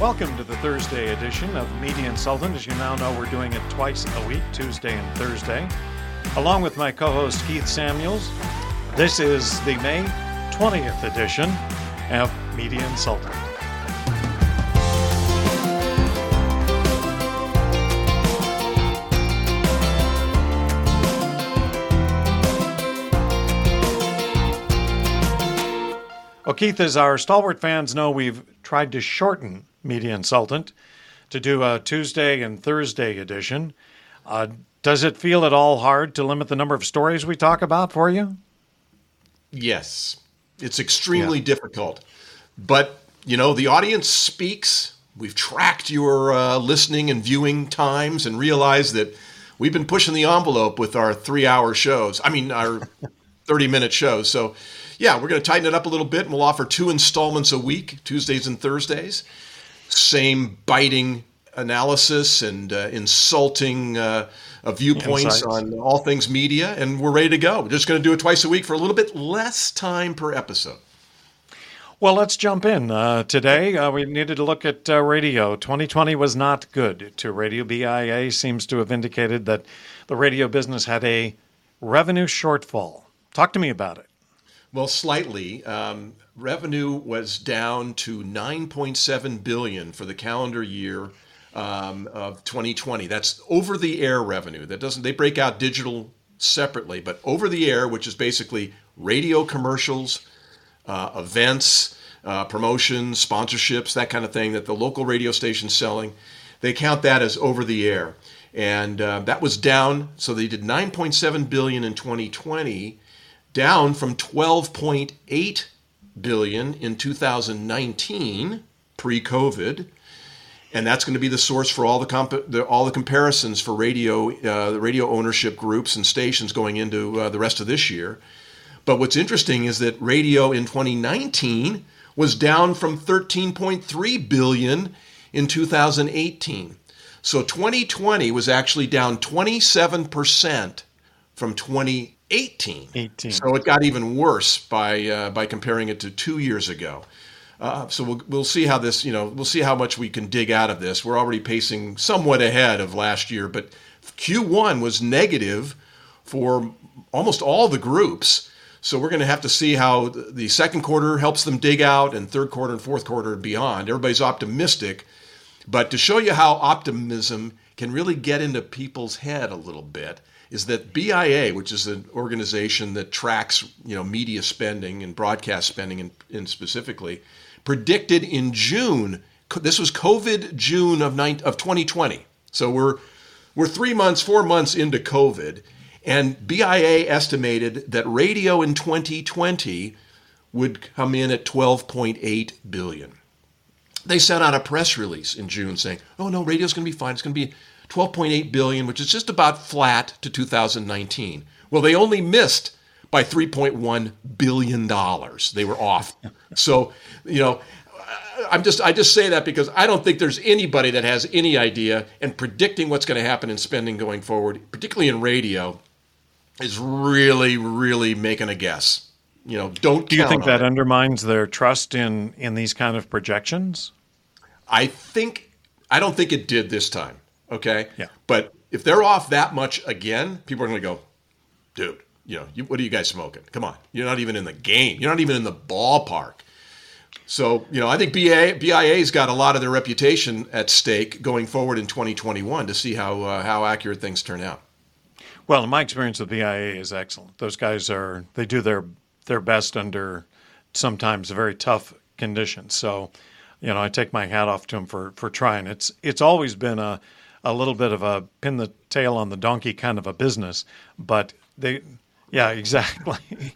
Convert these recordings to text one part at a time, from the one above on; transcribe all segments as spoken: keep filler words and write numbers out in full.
Welcome to the Thursday edition of Media Insultant. As you now know, we're doing it twice a week, Tuesday and Thursday. Along with my co-host Keith Samuels, this is the May twentieth edition of Media Insultant. Well, Keith, as our stalwart fans know, we've tried to shorten Media Insultant to do a Tuesday and Thursday edition. Uh, does it feel at all hard to limit the number of stories we talk about for you? Yes, it's extremely yeah. difficult. But, you know, the audience speaks. We've tracked your uh, listening and viewing times and realized that we've been pushing the envelope with our three-hour shows. I mean, our thirty-minute shows. So, yeah, we're going to tighten it up a little bit, and we'll offer two installments a week, Tuesdays and Thursdays. Same biting analysis and uh, insulting uh, uh, viewpoints on all things media, and we're ready to go. We're just going to do it twice a week for a little bit less time per episode. Well, let's jump in. Uh, today, uh, we needed to look at uh, radio. twenty twenty was not good to radio. B I A seems to have indicated that the radio business had a revenue shortfall. Talk to me about it. Well, slightly. Um, revenue was down to nine point seven billion dollars for the calendar year um, of twenty twenty. That's over-the-air revenue. That doesn't. They break out digital separately, but over-the-air, which is basically radio commercials, uh, events, uh, promotions, sponsorships, that kind of thing that the local radio station's selling, they count that as over-the-air, and uh, that was down. So they did nine point seven billion dollars in twenty twenty. Down from twelve point eight billion dollars in two thousand nineteen, pre-COVID, and that's going to be the source for all the, comp- the all the comparisons for radio, uh, the radio ownership groups and stations going into uh, the rest of this year. But what's interesting is that radio in twenty nineteen was down from thirteen point three billion dollars in two thousand eighteen. So twenty twenty was actually down twenty-seven percent from twenty nineteen. eighteen. eighteen. So it got even worse by uh, by comparing it to two years ago. Uh, so we'll we'll see how this, you know, we'll see how much we can dig out of this. We're already pacing somewhat ahead of last year, but Q one was negative for almost all the groups. So we're going to have to see how the second quarter helps them dig out, and third quarter and fourth quarter and beyond. Everybody's optimistic, but to show you how optimism can really get into people's head a little bit, is that B I A, which is an organization that tracks, you know, media spending and broadcast spending in, in specifically, predicted in June, this was COVID June of nine, of twenty twenty. So we're we're three months, four months into COVID, and B I A estimated that radio in twenty twenty would come in at twelve point eight billion dollars. They sent out a press release in June saying, oh no, radio's going to be fine, it's going to be twelve point eight billion dollars, which is just about flat to two thousand nineteen. Well, they only missed by three point one billion dollars. They were off. So, you know, I'm just I just say that because I don't think there's anybody that has any idea, and predicting what's going to happen in spending going forward, particularly in radio, is really, really making a guess. You know, don't Do you think that it. undermines their trust in in these kind of projections? I think I don't think it did this time. Okay. Yeah. But if they're off that much again, people are going to go, dude, you know, you, what are you guys smoking? Come on. You're not even in the game. You're not even in the ballpark. So, you know, I think B I A's got a lot of their reputation at stake going forward in twenty twenty-one to see how, uh, how accurate things turn out. Well, in my experience with B I A is excellent. Those guys are, they do their, their best under sometimes very tough conditions. So, you know, I take my hat off to them for, for trying. It's, it's always been a, a little bit of a pin the tail on the donkey kind of a business, but they, yeah, exactly.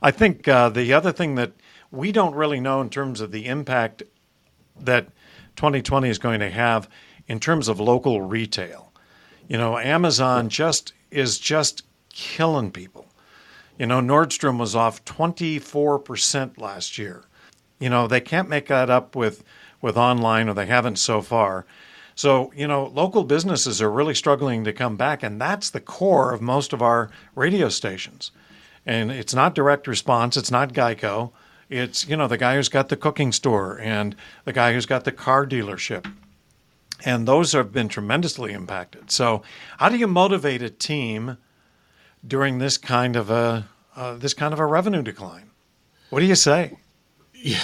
I think uh, the other thing that we don't really know in terms of the impact that twenty twenty is going to have in terms of local retail, you know, Amazon just is just killing people. You know, Nordstrom was off twenty-four percent last year. You know, they can't make that up with, with online, or they haven't so far. So, you know, local businesses are really struggling to come back, and that's the core of most of our radio stations. And it's not direct response. It's not Geico. It's, you know, the guy who's got the cooking store and the guy who's got the car dealership. And those have been tremendously impacted. So how do you motivate a team during this kind of a uh, this kind of a revenue decline? What do you say?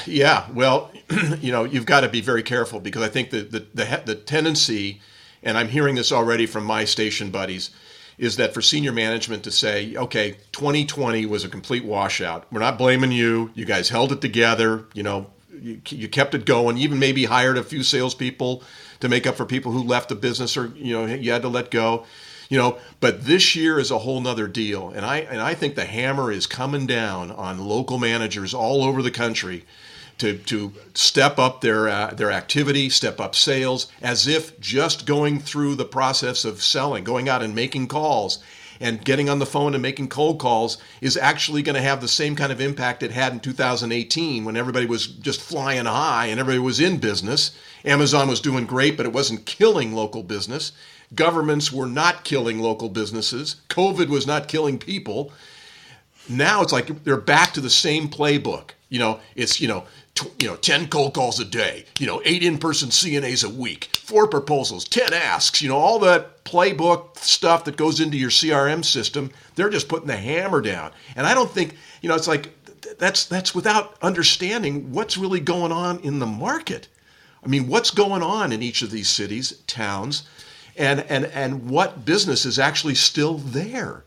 Yeah, well, you know, you've got to be very careful, because I think the, the, the, the tendency, and I'm hearing this already from my station buddies, is that for senior management to say, okay, twenty twenty was a complete washout. We're not blaming you. You guys held it together. You know, you, you kept it going. You even maybe hired a few salespeople to make up for people who left the business, or, you know, you had to let go. You know, but this year is a whole nother deal. And I and I think the hammer is coming down on local managers all over the country to to step up their uh, their activity, step up sales, as if just going through the process of selling, going out and making calls and getting on the phone and making cold calls is actually going to have the same kind of impact it had in two thousand eighteen, when everybody was just flying high and everybody was in business. Amazon was doing great, but it wasn't killing local business. Governments were not killing local businesses. COVID was not killing people. Now it's like they're back to the same playbook. You know, it's, you know, tw- you know, ten cold calls a day, you know, eight in-person C N As a week, four proposals, ten asks, you know, all that playbook stuff that goes into your C R M system. They're just putting the hammer down. And I don't think, you know, it's like that's that's without understanding what's really going on in the market. I mean, what's going on in each of these cities, towns, and and and what business is actually still there,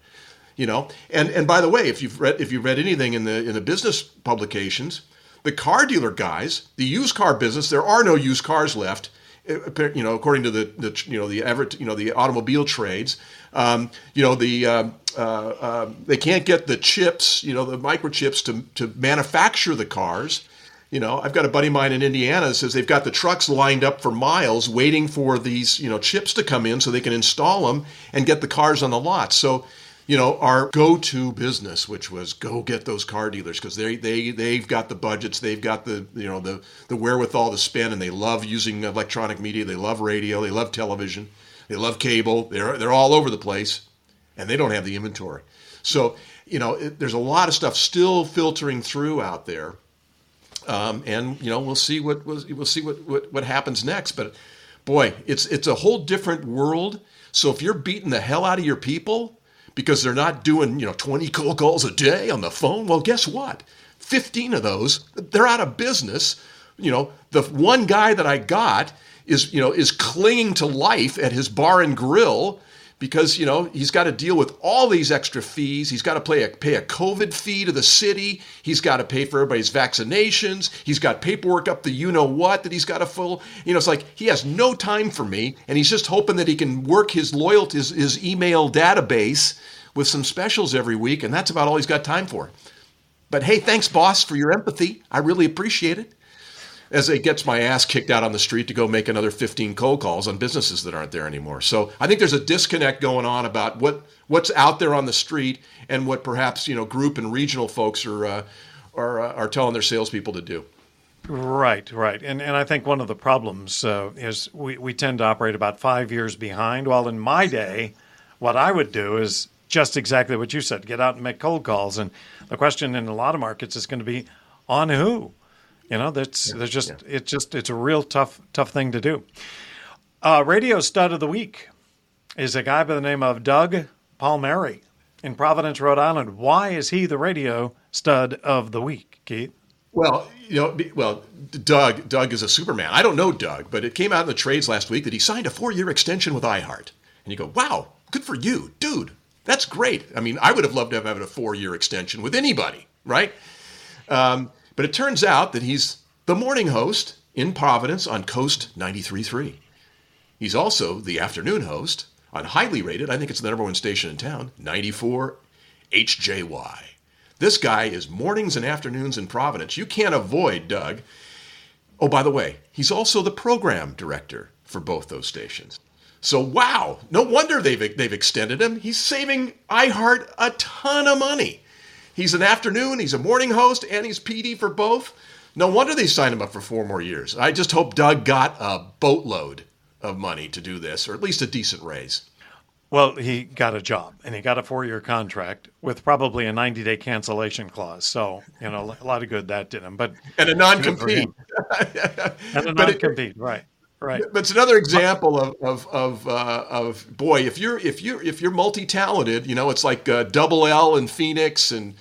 you know? And and by the way, if you've read if you've read anything in the in the business publications, the car dealer guys, the used car business, there are no used cars left, you know, according to the, the you know the average, you know the automobile trades, um, you know the uh, uh, uh, they can't get the chips, you know the microchips to to manufacture the cars. You know, I've got a buddy of mine in Indiana that says they've got the trucks lined up for miles waiting for these, you know, chips to come in so they can install them and get the cars on the lot. So, you know, our go-to business, which was go get those car dealers, because they, they, they've got the budgets, they've got the, you know, the, the wherewithal to spend, and they love using electronic media, they love radio, they love television, they love cable, they're, they're all over the place, and they don't have the inventory. So, you know, it, there's a lot of stuff still filtering through out there. Um, and you know we'll see what we'll see what, what, what happens next. But boy, it's it's a whole different world. So if you're beating the hell out of your people because they're not doing you know twenty cold calls a day on the phone, well, guess what? fifteen of those, they're out of business. You know the one guy that I got is you know is clinging to life at his bar and grill, because you know he's got to deal with all these extra fees. He's got to pay a, pay a COVID fee to the city. He's got to pay for everybody's vaccinations. He's got paperwork up the you-know-what that he's got to fill. You know, it's like he has no time for me, and he's just hoping that he can work his loyalty, his, his email database with some specials every week, and that's about all he's got time for. But hey, thanks, boss, for your empathy. I really appreciate it. As it gets my ass kicked out on the street to go make another fifteen cold calls on businesses that aren't there anymore. So I think there's a disconnect going on about what what's out there on the street and what perhaps you know group and regional folks are uh, are are telling their salespeople to do. Right, right, and and I think one of the problems uh, is we we tend to operate about five years behind. While in my day, what I would do is just exactly what you said: get out and make cold calls. And the question in a lot of markets is going to be on who. You know, that's yeah, there's just yeah. it's just it's a real tough tough thing to do. Uh, radio stud of the week is a guy by the name of Doug Palmieri in Providence, Rhode Island. Why is he the radio stud of the week, Keith? Well, you know, well, Doug Doug is a superman. I don't know Doug, but it came out in the trades last week that he signed a four-year extension with iHeart, and you go, wow, good for you, dude. That's great. I mean, I would have loved to have had a four-year extension with anybody, right? Um, But it turns out that he's the morning host in Providence on Coast ninety-three point three. He's also the afternoon host on highly rated, I think it's the number one station in town, ninety-four H J Y. This guy is mornings and afternoons in Providence. You can't avoid Doug. Oh, by the way, he's also the program director for both those stations. So wow, no wonder they've they've extended him. He's saving iHeart a ton of money. He's an afternoon, he's a morning host, and he's P D for both. No wonder they signed him up for four more years. I just hope Doug got a boatload of money to do this, or at least a decent raise. Well, he got a job, and he got a four-year contract with probably a ninety-day cancellation clause. So, you know, a lot of good that did him. But and a non-compete. and a non-compete, it, right? Right. But it's another example of of of, uh, of boy, if you're if you if you're multi-talented, you know, it's like uh, Double L in Phoenix, and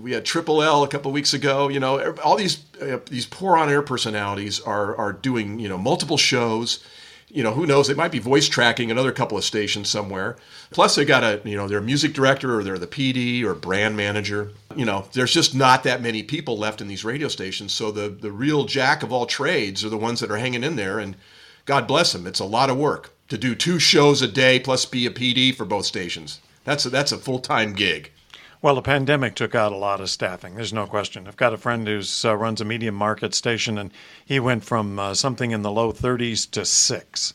we had Triple L a couple of weeks ago. You know, all these uh, these poor on-air personalities are are doing you know multiple shows. You know, who knows? They might be voice tracking another couple of stations somewhere. Plus, they got a, you know, they're a music director or they're the P D or brand manager. You know, there's just not that many people left in these radio stations. So the, the real jack of all trades are the ones that are hanging in there. And God bless them. It's a lot of work to do two shows a day plus be a P D for both stations. That's a, that's a full-time gig. Well, the pandemic took out a lot of staffing. There's no question. I've got a friend who uh, runs a medium market station, and he went from uh, something in the low thirties to six.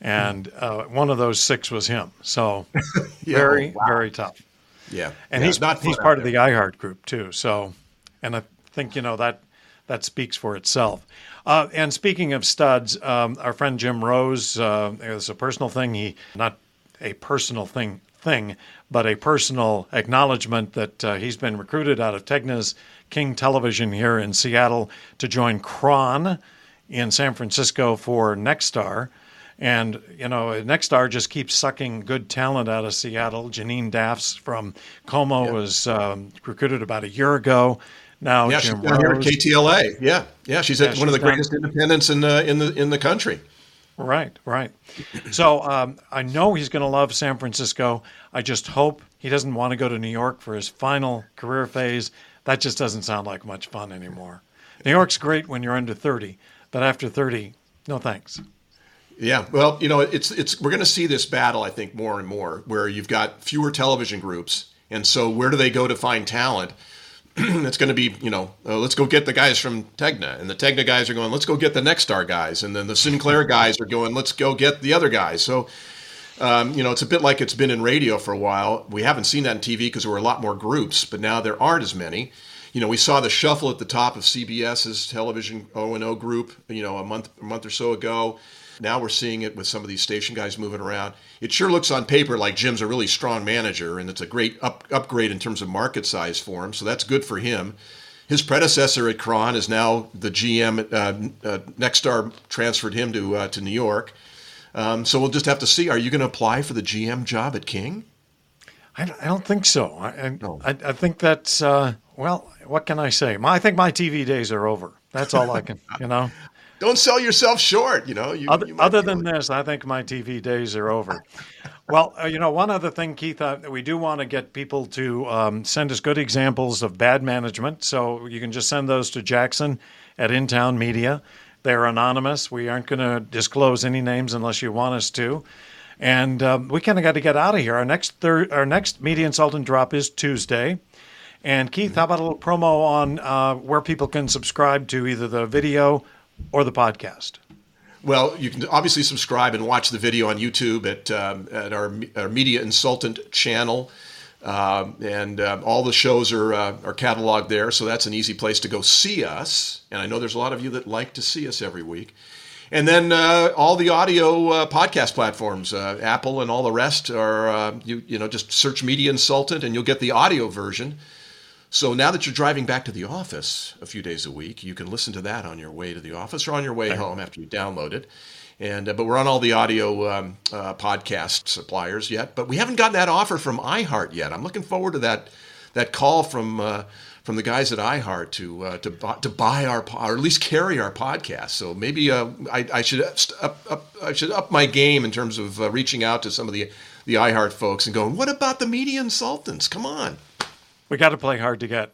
And uh, one of those six was him. So yeah, very, wow. very tough. Yeah. And yeah, he's not he's part of the iHeart group, too. So, and I think, you know, that that speaks for itself. Uh, and speaking of studs, um, our friend Jim Rose, uh, it's a personal thing. He, not a personal thing, thing, but a personal acknowledgement that uh, he's been recruited out of Tegna's King Television here in Seattle to join Kron in San Francisco for Nexstar. And, you know, Nexstar just keeps sucking good talent out of Seattle. Janine Daffs from Como yeah. was um, recruited about a year ago. Now yeah, Jim she's down Rose. Here at K T L A. Yeah, yeah, she's at yeah, one she's of the greatest down. independents in the, in the in the country. Right, right. So um, I know he's going to love San Francisco. I just hope he doesn't want to go to New York for his final career phase. That just doesn't sound like much fun anymore. New York's great when you're under thirty, but after thirty, no thanks. Yeah, well, you know, it's it's we're going to see this battle, I think, more and more, where you've got fewer television groups, and so where do they go to find talent? It's going to be, you know, uh, let's go get the guys from Tegna. And the Tegna guys are going, let's go get the Nexstar guys. And then the Sinclair guys are going, let's go get the other guys. So, um, you know, it's a bit like it's been in radio for a while. We haven't seen that in T V because there were a lot more groups, but now there aren't as many. You know, we saw the shuffle at the top of CBS's television O and O group, you know, a month, a month or so ago. Now we're seeing it with some of these station guys moving around. It sure looks on paper like Jim's a really strong manager, and it's a great up, upgrade in terms of market size for him, so that's good for him. His predecessor at Kron is now the G M. Uh, uh, Nexstar transferred him to uh, to New York. Um, so we'll just have to see. Are you going to apply for the G M job at King? I don't, I don't think so. I I, no. I, I think that's, uh, well, what can I say? My, I think my T V days are over. That's all I can, you know. Don't sell yourself short, you know. You, other you other than like... this, I think my T V days are over. Well, uh, you know, one other thing, Keith, uh, we do want to get people to um, send us good examples of bad management. So you can just send those to Jackson at InTown Media. They're anonymous. We aren't going to disclose any names unless you want us to. And um, we kind of got to get out of here. Our next thir- our next Media Insultant drop is Tuesday. And, Keith, mm-hmm. how about a little promo on uh, where people can subscribe to either the video or the podcast? Well, you can obviously subscribe and watch the video on YouTube at um, at our, our Media Insultant channel. Um, and uh, all the shows are uh, are cataloged there, so that's an easy place to go see us. And I know there's a lot of you that like to see us every week. And then uh, all the audio uh, podcast platforms, uh, Apple and all the rest, are uh, you you know just search Media Insultant and you'll get the audio version. So now that you're driving back to the office a few days a week, you can listen to that on your way to the office or on your way home after you download it. And uh, but we're on all the audio um, uh, podcast suppliers yet, but we haven't gotten that offer from iHeart yet. I'm looking forward to that that call from uh, from the guys at iHeart to uh, to buy, to buy our po- or at least carry our podcast. So maybe uh, I, I should up, up I should up my game in terms of uh, reaching out to some of the the iHeart folks and going, what about the Media Insultants? Come on. We got to play hard to get.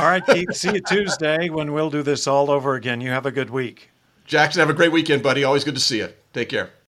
All right, Keith, see you Tuesday when we'll do this all over again. You have a good week. Jackson, have a great weekend, buddy. Always good to see you. Take care.